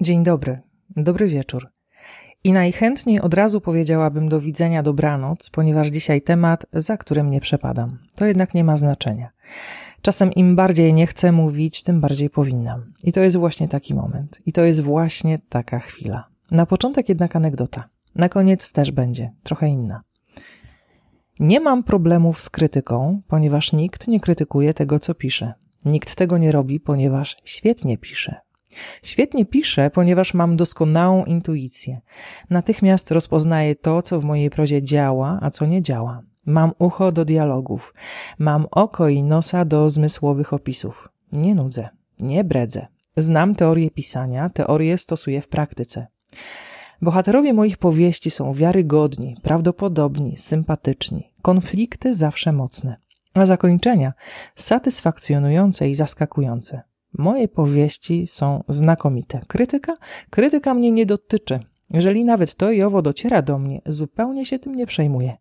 Dzień dobry, dobry wieczór. I najchętniej od razu powiedziałabym do widzenia, dobranoc, ponieważ dzisiaj temat, za którym nie przepadam. To jednak nie ma znaczenia. Czasem im bardziej nie chcę mówić, tym bardziej powinnam. I to jest właśnie taki moment. I to jest właśnie taka chwila. Na początek jednak anegdota. Na koniec też będzie, trochę inna. Nie mam problemów z krytyką, ponieważ nikt nie krytykuje tego, co piszę. Nikt tego nie robi, ponieważ świetnie piszę. Świetnie piszę, ponieważ mam doskonałą intuicję. Natychmiast rozpoznaję to, co w mojej prozie działa, a co nie działa. Mam ucho do dialogów. Mam oko i nosa do zmysłowych opisów. Nie nudzę, nie bredzę. Znam teorię pisania, teorię stosuję w praktyce. Bohaterowie moich powieści są wiarygodni, prawdopodobni, sympatyczni. Konflikty zawsze mocne. A zakończenia satysfakcjonujące i zaskakujące. Moje powieści są znakomite. Krytyka mnie nie dotyczy. Jeżeli nawet to i owo dociera do mnie, zupełnie się tym nie przejmuję.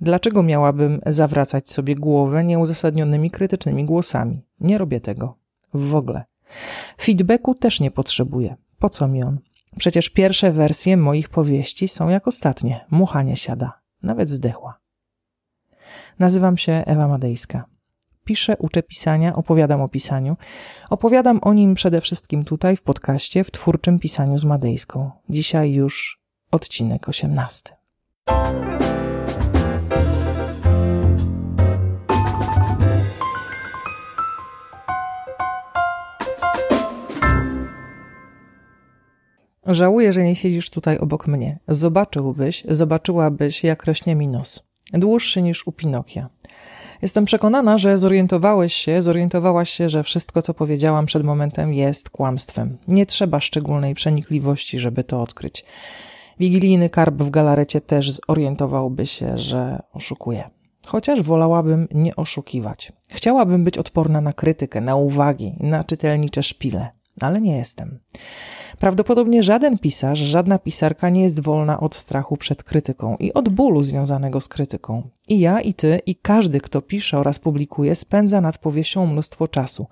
Dlaczego miałabym zawracać sobie głowę nieuzasadnionymi krytycznymi głosami? Nie robię tego. W ogóle. Feedbacku też nie potrzebuję. Po co mi on? Przecież pierwsze wersje moich powieści są jak ostatnie. Mucha nie siada. Nawet zdechła. Nazywam się Ewa Madejska. Piszę, uczę pisania, opowiadam o pisaniu. Opowiadam o nim przede wszystkim tutaj w podcaście w twórczym pisaniu z Madejską. Dzisiaj już odcinek 18. Żałuję, że nie siedzisz tutaj obok mnie. Zobaczyłabyś, jak rośnie mi nos. Dłuższy niż u Pinokia. Jestem przekonana, że zorientowałaś się, że wszystko, co powiedziałam przed momentem, jest kłamstwem. Nie trzeba szczególnej przenikliwości, żeby to odkryć. Wigilijny karp w galarecie też zorientowałby się, że oszukuję. Chociaż wolałabym nie oszukiwać. Chciałabym być odporna na krytykę, na uwagi, na czytelnicze szpile. Ale nie jestem. Prawdopodobnie żaden pisarz, żadna pisarka nie jest wolna od strachu przed krytyką i od bólu związanego z krytyką. I ja, i ty, i każdy, kto pisze oraz publikuje, spędza nad powieścią mnóstwo czasu.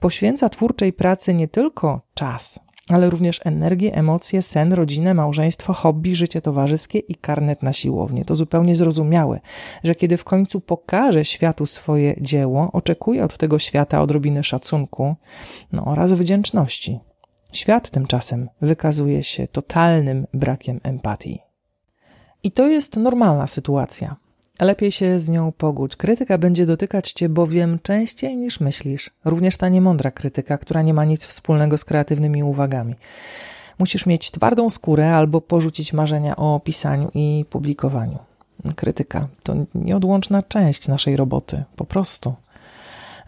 Poświęca twórczej pracy nie tylko czas, ale również energię, emocje, sen, rodzinę, małżeństwo, hobby, życie towarzyskie i karnet na siłownię. To zupełnie zrozumiałe, że kiedy w końcu pokaże światu swoje dzieło, oczekuje od tego świata odrobiny szacunku, oraz wdzięczności. Świat tymczasem wykazuje się totalnym brakiem empatii. I to jest normalna sytuacja. Lepiej się z nią pogódź. Krytyka będzie dotykać cię bowiem częściej niż myślisz. Również ta niemądra krytyka, która nie ma nic wspólnego z kreatywnymi uwagami. Musisz mieć twardą skórę albo porzucić marzenia o pisaniu i publikowaniu. Krytyka to nieodłączna część naszej roboty. Po prostu.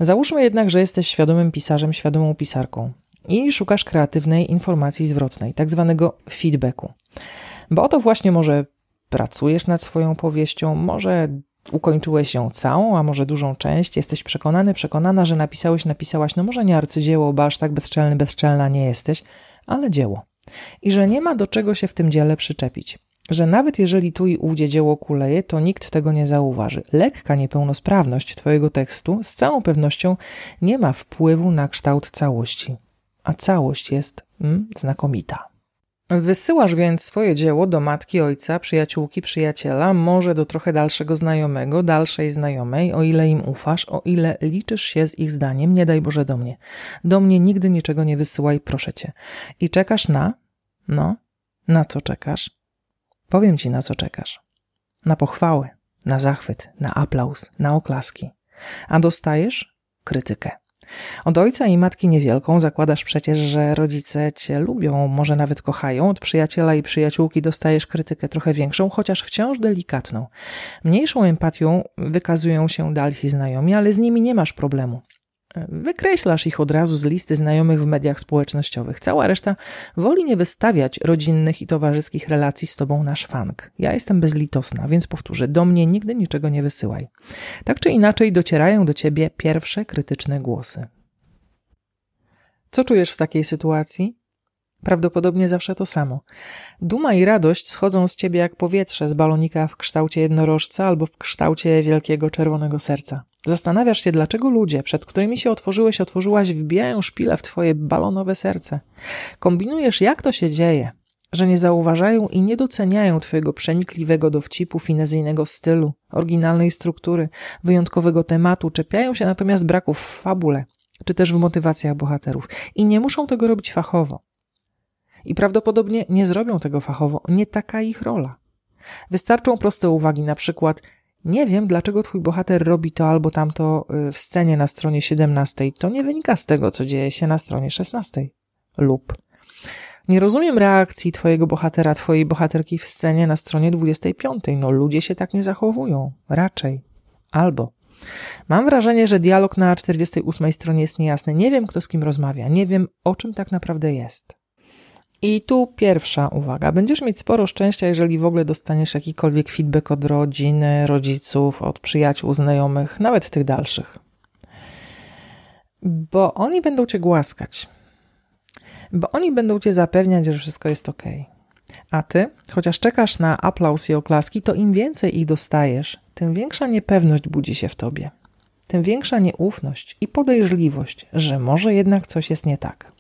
Załóżmy jednak, że jesteś świadomym pisarzem, świadomą pisarką i szukasz kreatywnej informacji zwrotnej, tak zwanego feedbacku. Bo oto właśnie może pracujesz nad swoją powieścią, może ukończyłeś ją całą, a może dużą część, jesteś przekonany, przekonana, że napisałeś, napisałaś, może nie arcydzieło, bo aż tak bezczelny, bezczelna nie jesteś, ale dzieło. I że nie ma do czego się w tym dziele przyczepić. Że nawet jeżeli tu i ówdzie dzieło kuleje, to nikt tego nie zauważy. Lekka niepełnosprawność twojego tekstu z całą pewnością nie ma wpływu na kształt całości. A całość jest znakomita. Wysyłasz więc swoje dzieło do matki, ojca, przyjaciółki, przyjaciela, może do trochę dalszego znajomego, dalszej znajomej, o ile im ufasz, o ile liczysz się z ich zdaniem, nie daj Boże do mnie. Do mnie nigdy niczego nie wysyłaj, proszę cię. I czekasz na... na co czekasz? Powiem ci, na co czekasz. Na pochwały, na zachwyt, na aplauz, na oklaski. A dostajesz krytykę. Od ojca i matki niewielką, zakładasz przecież, że rodzice cię lubią, może nawet kochają. Od przyjaciela i przyjaciółki dostajesz krytykę trochę większą, chociaż wciąż delikatną. Mniejszą empatią wykazują się dalsi znajomi, ale z nimi nie masz problemu. Wykreślasz ich od razu z listy znajomych w mediach społecznościowych. Cała reszta woli nie wystawiać rodzinnych i towarzyskich relacji z tobą na szwank. Ja jestem bezlitosna, więc powtórzę, do mnie nigdy niczego nie wysyłaj. Tak czy inaczej docierają do ciebie pierwsze krytyczne głosy. Co czujesz w takiej sytuacji? Prawdopodobnie zawsze to samo. Duma i radość schodzą z ciebie jak powietrze z balonika w kształcie jednorożca albo w kształcie wielkiego czerwonego serca. Zastanawiasz się, dlaczego ludzie, przed którymi się otworzyłeś, otworzyłaś, wbijają szpile w twoje balonowe serce. Kombinujesz, jak to się dzieje, że nie zauważają i nie doceniają twojego przenikliwego dowcipu, finezyjnego stylu, oryginalnej struktury, wyjątkowego tematu, czepiają się natomiast braków w fabule, czy też w motywacjach bohaterów i nie muszą tego robić fachowo. I prawdopodobnie nie zrobią tego fachowo, nie taka ich rola. Wystarczą proste uwagi, na przykład: nie wiem, dlaczego twój bohater robi to albo tamto w scenie na stronie 17. To nie wynika z tego, co dzieje się na stronie 16. Lub: nie rozumiem reakcji twojego bohatera, twojej bohaterki w scenie na stronie 25. No ludzie się tak nie zachowują. Raczej. Albo: mam wrażenie, że dialog na 48. stronie jest niejasny. Nie wiem, kto z kim rozmawia. Nie wiem, o czym tak naprawdę jest. I tu pierwsza uwaga. Będziesz mieć sporo szczęścia, jeżeli w ogóle dostaniesz jakikolwiek feedback od rodziny, rodziców, od przyjaciół, znajomych, nawet tych dalszych. Bo oni będą cię głaskać. Bo oni będą cię zapewniać, że wszystko jest ok. A ty, chociaż czekasz na aplauz i oklaski, to im więcej ich dostajesz, tym większa niepewność budzi się w tobie. Tym większa nieufność i podejrzliwość, że może jednak coś jest nie tak.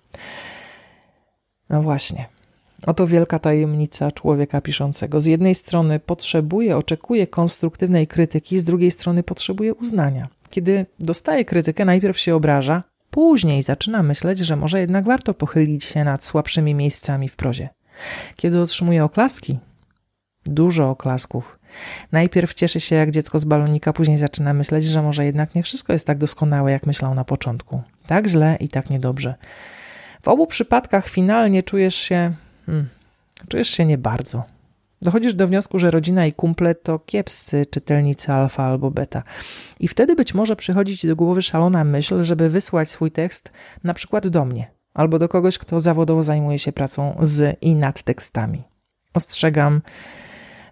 No właśnie. Oto wielka tajemnica człowieka piszącego. Z jednej strony potrzebuje, oczekuje konstruktywnej krytyki, z drugiej strony potrzebuje uznania. Kiedy dostaje krytykę, najpierw się obraża, później zaczyna myśleć, że może jednak warto pochylić się nad słabszymi miejscami w prozie. Kiedy otrzymuje oklaski, dużo oklasków, najpierw cieszy się jak dziecko z balonika, później zaczyna myśleć, że może jednak nie wszystko jest tak doskonałe, jak myślał na początku. Tak źle i tak niedobrze. W obu przypadkach finalnie czujesz się nie bardzo. Dochodzisz do wniosku, że rodzina i kumple to kiepscy czytelnicy alfa albo beta. I wtedy być może przychodzi ci do głowy szalona myśl, żeby wysłać swój tekst na przykład do mnie albo do kogoś, kto zawodowo zajmuje się pracą z i nad tekstami. Ostrzegam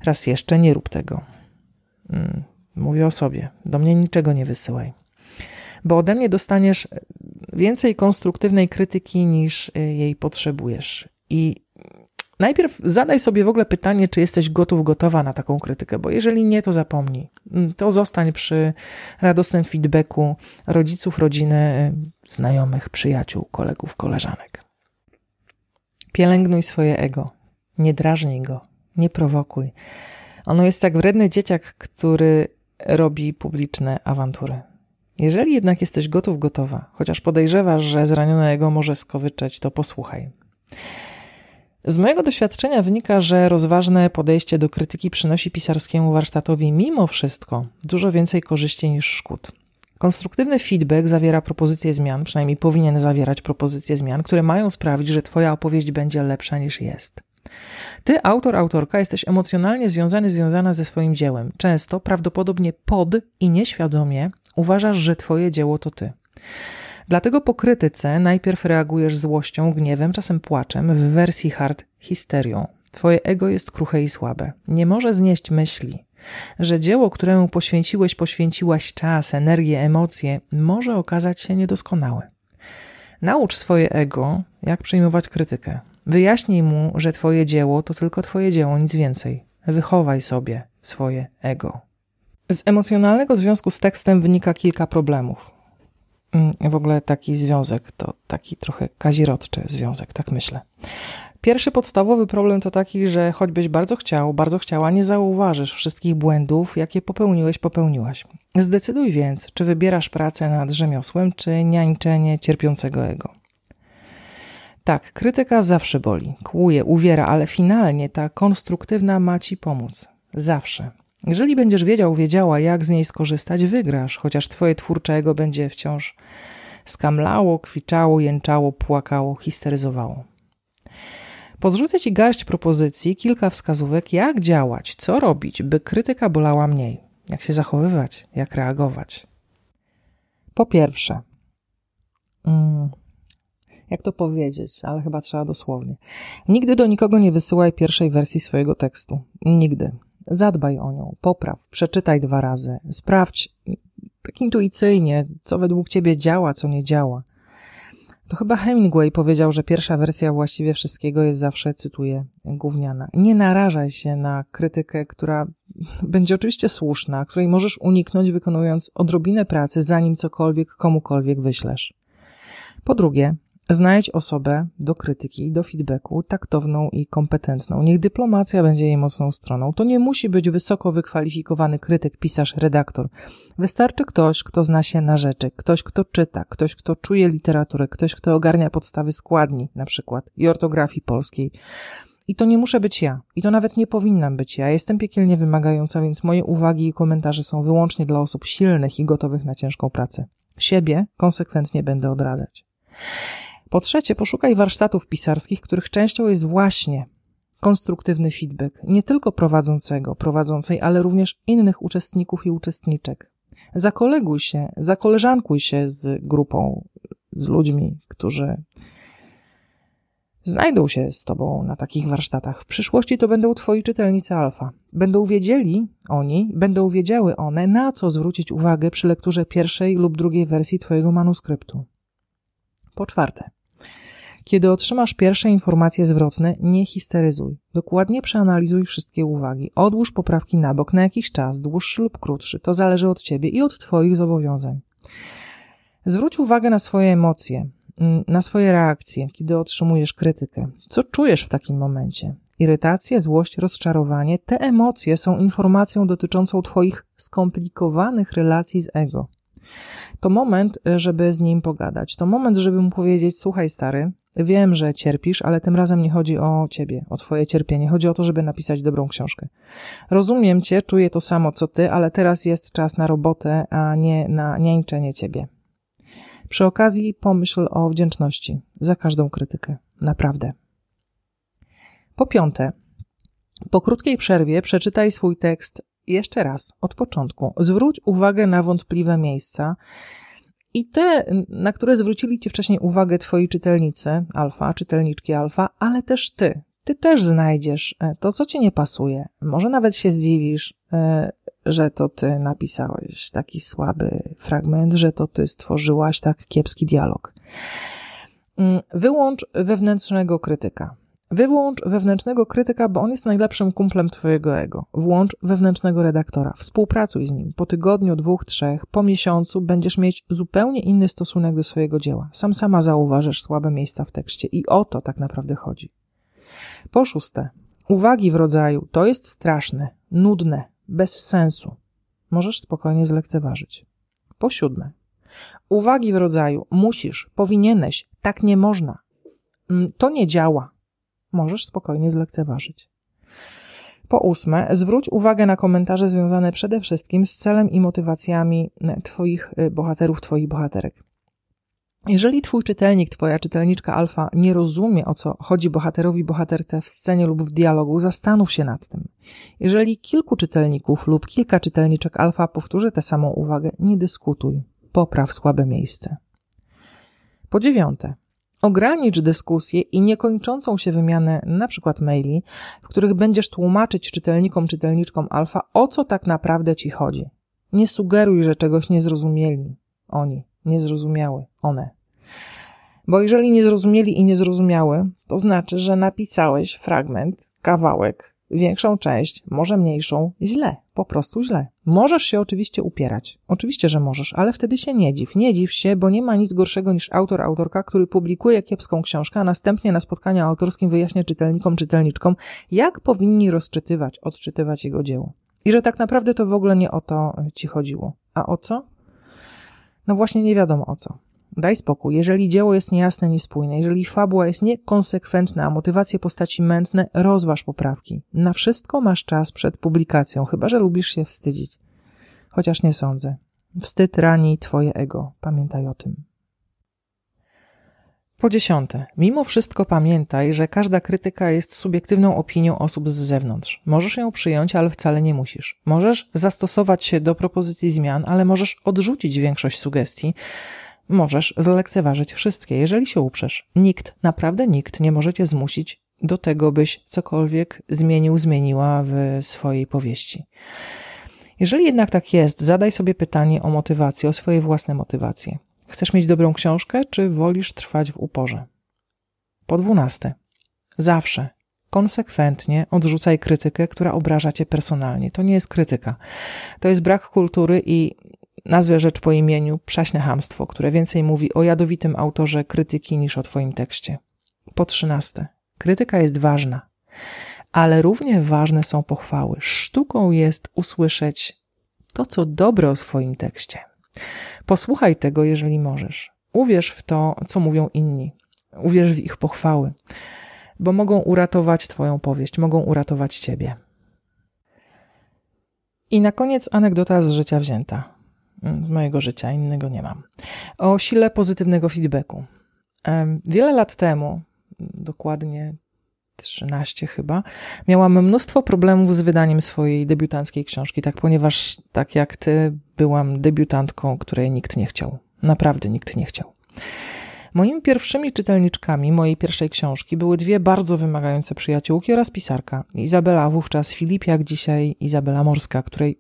raz jeszcze, nie rób tego. Mówię o sobie. Do mnie niczego nie wysyłaj. Bo ode mnie dostaniesz więcej konstruktywnej krytyki niż jej potrzebujesz. I najpierw zadaj sobie w ogóle pytanie, czy jesteś gotów, gotowa na taką krytykę, bo jeżeli nie, to zapomnij. To zostań przy radosnym feedbacku rodziców, rodziny, znajomych, przyjaciół, kolegów, koleżanek. Pielęgnuj swoje ego. Nie drażnij go. Nie prowokuj. Ono jest jak wredny dzieciak, który robi publiczne awantury. Jeżeli jednak jesteś gotów, gotowa, chociaż podejrzewasz, że zranione ego może skowyczeć, to posłuchaj. Z mojego doświadczenia wynika, że rozważne podejście do krytyki przynosi pisarskiemu warsztatowi mimo wszystko dużo więcej korzyści niż szkód. Konstruktywny feedback zawiera propozycje zmian, przynajmniej powinien zawierać propozycje zmian, które mają sprawić, że twoja opowieść będzie lepsza niż jest. Ty, autor, autorka, jesteś emocjonalnie związany, związana ze swoim dziełem. Często, prawdopodobnie pod i nieświadomie, uważasz, że twoje dzieło to ty. Dlatego po krytyce najpierw reagujesz złością, gniewem, czasem płaczem, w wersji hard histerią. Twoje ego jest kruche i słabe. Nie może znieść myśli, że dzieło, któremu poświęciłeś, poświęciłaś czas, energię, emocje, może okazać się niedoskonałe. Naucz swoje ego, jak przyjmować krytykę. Wyjaśnij mu, że twoje dzieło to tylko twoje dzieło, nic więcej. Wychowaj sobie swoje ego. Z emocjonalnego związku z tekstem wynika kilka problemów. W ogóle taki związek to taki trochę kazirodczy związek, tak myślę. Pierwszy podstawowy problem to taki, że choćbyś bardzo chciał, bardzo chciała, nie zauważysz wszystkich błędów, jakie popełniłeś, popełniłaś. Zdecyduj więc, czy wybierasz pracę nad rzemiosłem, czy niańczenie cierpiącego ego. Tak, krytyka zawsze boli, kłuje, uwiera, ale finalnie ta konstruktywna ma ci pomóc. Zawsze. Jeżeli będziesz wiedział, wiedziała, jak z niej skorzystać, wygrasz, chociaż twoje twórcze ego będzie wciąż skamlało, kwiczało, jęczało, płakało, histeryzowało. Podrzucę ci garść propozycji, kilka wskazówek, jak działać, co robić, by krytyka bolała mniej, jak się zachowywać, jak reagować. Po pierwsze, jak to powiedzieć, ale chyba trzeba dosłownie. Nigdy do nikogo nie wysyłaj pierwszej wersji swojego tekstu. Nigdy. Zadbaj o nią, popraw, przeczytaj 2 razy, sprawdź tak intuicyjnie, co według ciebie działa, co nie działa. To chyba Hemingway powiedział, że pierwsza wersja właściwie wszystkiego jest zawsze, cytuję, gówniana. Nie narażaj się na krytykę, która będzie oczywiście słuszna, której możesz uniknąć wykonując odrobinę pracy, zanim cokolwiek komukolwiek wyślesz. Po drugie, znajdź osobę do krytyki, do feedbacku, taktowną i kompetentną. Niech dyplomacja będzie jej mocną stroną. To nie musi być wysoko wykwalifikowany krytyk, pisarz, redaktor. Wystarczy ktoś, kto zna się na rzeczy, ktoś, kto czyta, ktoś, kto czuje literaturę, ktoś, kto ogarnia podstawy składni, na przykład, i ortografii polskiej. I to nie muszę być ja. I to nawet nie powinnam być ja. Jestem piekielnie wymagająca, więc moje uwagi i komentarze są wyłącznie dla osób silnych i gotowych na ciężką pracę. Siebie konsekwentnie będę odradzać. Po trzecie, poszukaj warsztatów pisarskich, których częścią jest właśnie konstruktywny feedback, nie tylko prowadzącej, ale również innych uczestników i uczestniczek. Zakoleguj się, zakoleżankuj się z grupą, z ludźmi, którzy znajdą się z tobą na takich warsztatach. W przyszłości to będą twoi czytelnicy alfa. Będą wiedziały one, na co zwrócić uwagę przy lekturze pierwszej lub drugiej wersji twojego manuskryptu. Po czwarte, kiedy otrzymasz pierwsze informacje zwrotne, nie histeryzuj. Dokładnie przeanalizuj wszystkie uwagi. Odłóż poprawki na bok na jakiś czas, dłuższy lub krótszy. To zależy od ciebie i od twoich zobowiązań. Zwróć uwagę na swoje emocje, na swoje reakcje, kiedy otrzymujesz krytykę. Co czujesz w takim momencie? Irytację, złość, rozczarowanie. Te emocje są informacją dotyczącą twoich skomplikowanych relacji z ego. To moment, żeby z nim pogadać. To moment, żeby mu powiedzieć: słuchaj stary, wiem, że cierpisz, ale tym razem nie chodzi o ciebie, o twoje cierpienie. Chodzi o to, żeby napisać dobrą książkę. Rozumiem cię, czuję to samo co ty, ale teraz jest czas na robotę, a nie na niańczenie ciebie. Przy okazji pomyśl o wdzięczności za każdą krytykę. Naprawdę. Po piąte, po krótkiej przerwie przeczytaj swój tekst jeszcze raz, od początku. Zwróć uwagę na wątpliwe miejsca i te, na które zwrócili ci wcześniej uwagę twoi czytelnicy alfa, czytelniczki alfa, ale też ty. Ty też znajdziesz to, co ci nie pasuje. Może nawet się zdziwisz, że to ty napisałeś taki słaby fragment, że to ty stworzyłaś tak kiepski dialog. Wyłącz wewnętrznego krytyka. Wyłącz wewnętrznego krytyka, bo on jest najlepszym kumplem twojego ego. Włącz wewnętrznego redaktora. Współpracuj z nim. Po tygodniu, 2, 3, po miesiącu będziesz mieć zupełnie inny stosunek do swojego dzieła. Sama zauważysz słabe miejsca w tekście i o to tak naprawdę chodzi. Po szóste, uwagi w rodzaju: to jest straszne, nudne, bez sensu, możesz spokojnie zlekceważyć. Po siódme, uwagi w rodzaju: musisz, powinieneś, tak nie można, to nie działa, możesz spokojnie zlekceważyć. Po ósme, zwróć uwagę na komentarze związane przede wszystkim z celem i motywacjami twoich bohaterów, twoich bohaterek. Jeżeli twój czytelnik, twoja czytelniczka alfa nie rozumie, o co chodzi bohaterowi, bohaterce w scenie lub w dialogu, zastanów się nad tym. Jeżeli kilku czytelników lub kilka czytelniczek alfa powtórzy tę samą uwagę, nie dyskutuj. Popraw słabe miejsce. Po dziewiąte, ogranicz dyskusję i niekończącą się wymianę np. maili, w których będziesz tłumaczyć czytelnikom, czytelniczkom alfa, o co tak naprawdę ci chodzi. Nie sugeruj, że czegoś nie zrozumieli oni, nie zrozumiały one. Bo jeżeli nie zrozumieli i nie zrozumiały, to znaczy, że napisałeś fragment, kawałek, większą część, może mniejszą, źle, po prostu źle. Możesz się oczywiście upierać. Oczywiście, że możesz, ale wtedy się nie dziw. Nie dziw się, bo nie ma nic gorszego niż autor, autorka, który publikuje kiepską książkę, a następnie na spotkaniu autorskim wyjaśnia czytelnikom, czytelniczkom, jak powinni rozczytywać, odczytywać jego dzieło. I że tak naprawdę to w ogóle nie o to ci chodziło. A o co? No właśnie nie wiadomo o co. Daj spokój. Jeżeli dzieło jest niejasne, niespójne, jeżeli fabuła jest niekonsekwentna, a motywacje postaci mętne, rozważ poprawki. Na wszystko masz czas przed publikacją, chyba że lubisz się wstydzić. Chociaż nie sądzę. Wstyd rani twoje ego. Pamiętaj o tym. Po dziesiąte, mimo wszystko pamiętaj, że każda krytyka jest subiektywną opinią osób z zewnątrz. Możesz ją przyjąć, ale wcale nie musisz. Możesz zastosować się do propozycji zmian, ale możesz odrzucić większość sugestii. Możesz zlekceważyć wszystkie, jeżeli się uprzesz. Nikt, naprawdę nikt nie może cię zmusić do tego, byś cokolwiek zmienił, zmieniła w swojej powieści. Jeżeli jednak tak jest, zadaj sobie pytanie o motywację, o swoje własne motywacje. Chcesz mieć dobrą książkę, czy wolisz trwać w uporze? Po 12. Zawsze, konsekwentnie odrzucaj krytykę, która obraża cię personalnie. To nie jest krytyka. To jest brak kultury i nazwę rzecz po imieniu przaśne chamstwo, które więcej mówi o jadowitym autorze krytyki niż o twoim tekście. Po 13. Krytyka jest ważna, ale równie ważne są pochwały. Sztuką jest usłyszeć to, co dobre o swoim tekście. Posłuchaj tego, jeżeli możesz. Uwierz w to, co mówią inni. Uwierz w ich pochwały, bo mogą uratować twoją powieść, mogą uratować ciebie. I na koniec anegdota z życia wzięta. Z mojego życia, innego nie mam. O sile pozytywnego feedbacku. Wiele lat temu, dokładnie 13 chyba, miałam mnóstwo problemów z wydaniem swojej debiutanckiej książki, tak, ponieważ tak jak ty byłam debiutantką, której nikt nie chciał. Naprawdę nikt nie chciał. Moimi pierwszymi czytelniczkami mojej pierwszej książki były dwie bardzo wymagające przyjaciółki oraz pisarka. Izabela, wówczas Filipiak, dzisiaj Izabela Morska, której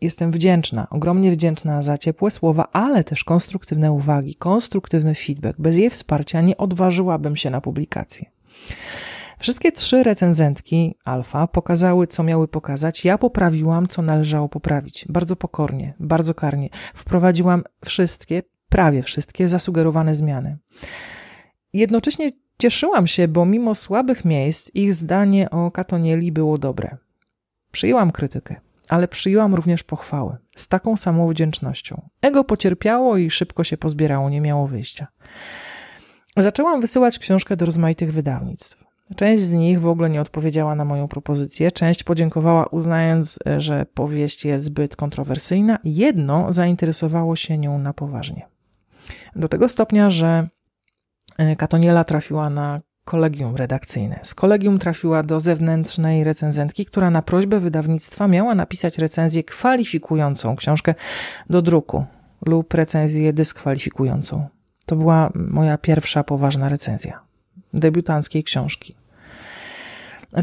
jestem wdzięczna, ogromnie wdzięczna za ciepłe słowa, ale też konstruktywne uwagi, konstruktywny feedback. Bez jej wsparcia nie odważyłabym się na publikację. Wszystkie trzy recenzentki Alfa pokazały, co miały pokazać. Ja poprawiłam, co należało poprawić. Bardzo pokornie, bardzo karnie. Wprowadziłam wszystkie, prawie wszystkie zasugerowane zmiany. Jednocześnie cieszyłam się, bo mimo słabych miejsc ich zdanie o Katonieli było dobre. Przyjęłam krytykę, ale przyjęłam również pochwały, z taką samą wdzięcznością. Ego pocierpiało i szybko się pozbierało, nie miało wyjścia. Zaczęłam wysyłać książkę do rozmaitych wydawnictw. Część z nich w ogóle nie odpowiedziała na moją propozycję, część podziękowała, uznając, że powieść jest zbyt kontrowersyjna, jedno zainteresowało się nią na poważnie. Do tego stopnia, że Katoniela trafiła na kolegium redakcyjne. Z kolegium trafiła do zewnętrznej recenzentki, która na prośbę wydawnictwa miała napisać recenzję kwalifikującą książkę do druku lub recenzję dyskwalifikującą. To była moja pierwsza poważna recenzja debiutanckiej książki.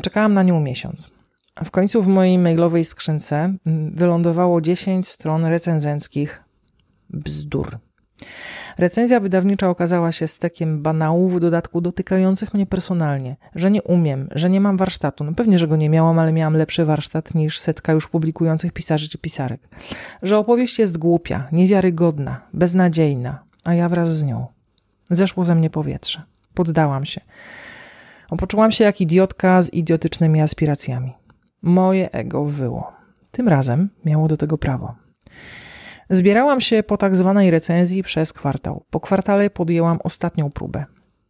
Czekałam na nią miesiąc. W końcu w mojej mailowej skrzynce wylądowało 10 stron recenzenckich bzdur. Recenzja wydawnicza okazała się stekiem banałów, w dodatku dotykających mnie personalnie, że nie umiem, że nie mam warsztatu. No pewnie, że go nie miałam, ale miałam lepszy warsztat niż setka już publikujących pisarzy czy pisarek. Że opowieść jest głupia, niewiarygodna, beznadziejna, a ja wraz z nią. Zeszło ze mnie powietrze. Poddałam się. Poczułam się jak idiotka z idiotycznymi aspiracjami. Moje ego wyło. Tym razem miało do tego prawo. Zbierałam się po tak zwanej recenzji przez kwartał. Po kwartale podjęłam ostatnią próbę.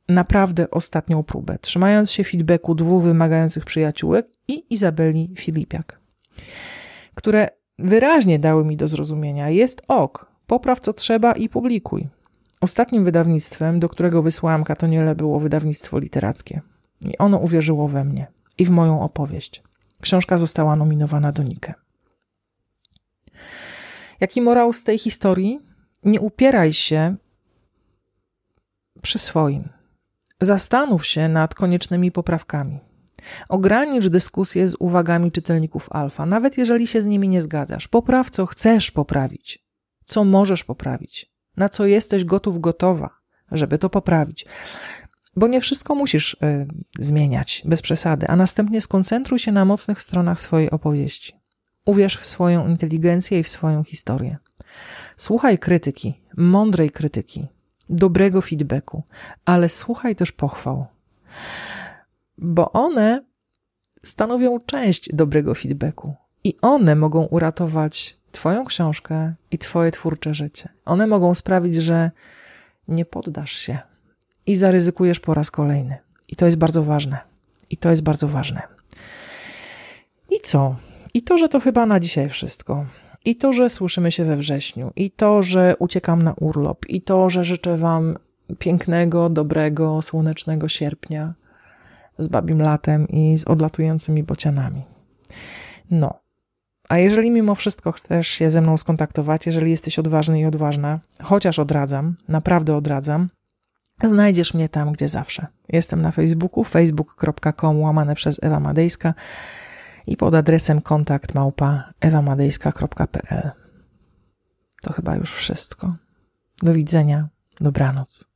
Naprawdę ostatnią próbę, trzymając się feedbacku dwóch wymagających przyjaciółek i Izabeli Filipiak, które wyraźnie dały mi do zrozumienia: jest ok, popraw co trzeba i publikuj. Ostatnim wydawnictwem, do którego wysłałam Katonielę, było wydawnictwo literackie. I ono uwierzyło we mnie i w moją opowieść. Książka została nominowana do Nike. Jaki morał z tej historii? Nie upieraj się przy swoim. Zastanów się nad koniecznymi poprawkami. Ogranicz dyskusję z uwagami czytelników Alfa, nawet jeżeli się z nimi nie zgadzasz. Popraw, co chcesz poprawić, co możesz poprawić, na co jesteś gotów, gotowa, żeby to poprawić. Bo nie wszystko musisz zmieniać, bez przesady, a następnie skoncentruj się na mocnych stronach swojej opowieści. Uwierz w swoją inteligencję i w swoją historię. Słuchaj krytyki, mądrej krytyki, dobrego feedbacku, ale słuchaj też pochwał, bo one stanowią część dobrego feedbacku i one mogą uratować twoją książkę i twoje twórcze życie. One mogą sprawić, że nie poddasz się i zaryzykujesz po raz kolejny. I to jest bardzo ważne. I to jest bardzo ważne. I co? I to, że to chyba na dzisiaj wszystko. I to, że słyszymy się we wrześniu. I to, że uciekam na urlop. I to, że życzę wam pięknego, dobrego, słonecznego sierpnia z babim latem i z odlatującymi bocianami. No. A jeżeli mimo wszystko chcesz się ze mną skontaktować, jeżeli jesteś odważny i odważna, chociaż odradzam, naprawdę odradzam, znajdziesz mnie tam, gdzie zawsze. Jestem na Facebooku, facebook.com/EwaMadejska. I pod adresem kontakt@ewamadejska.pl. To chyba już wszystko. Do widzenia, dobranoc.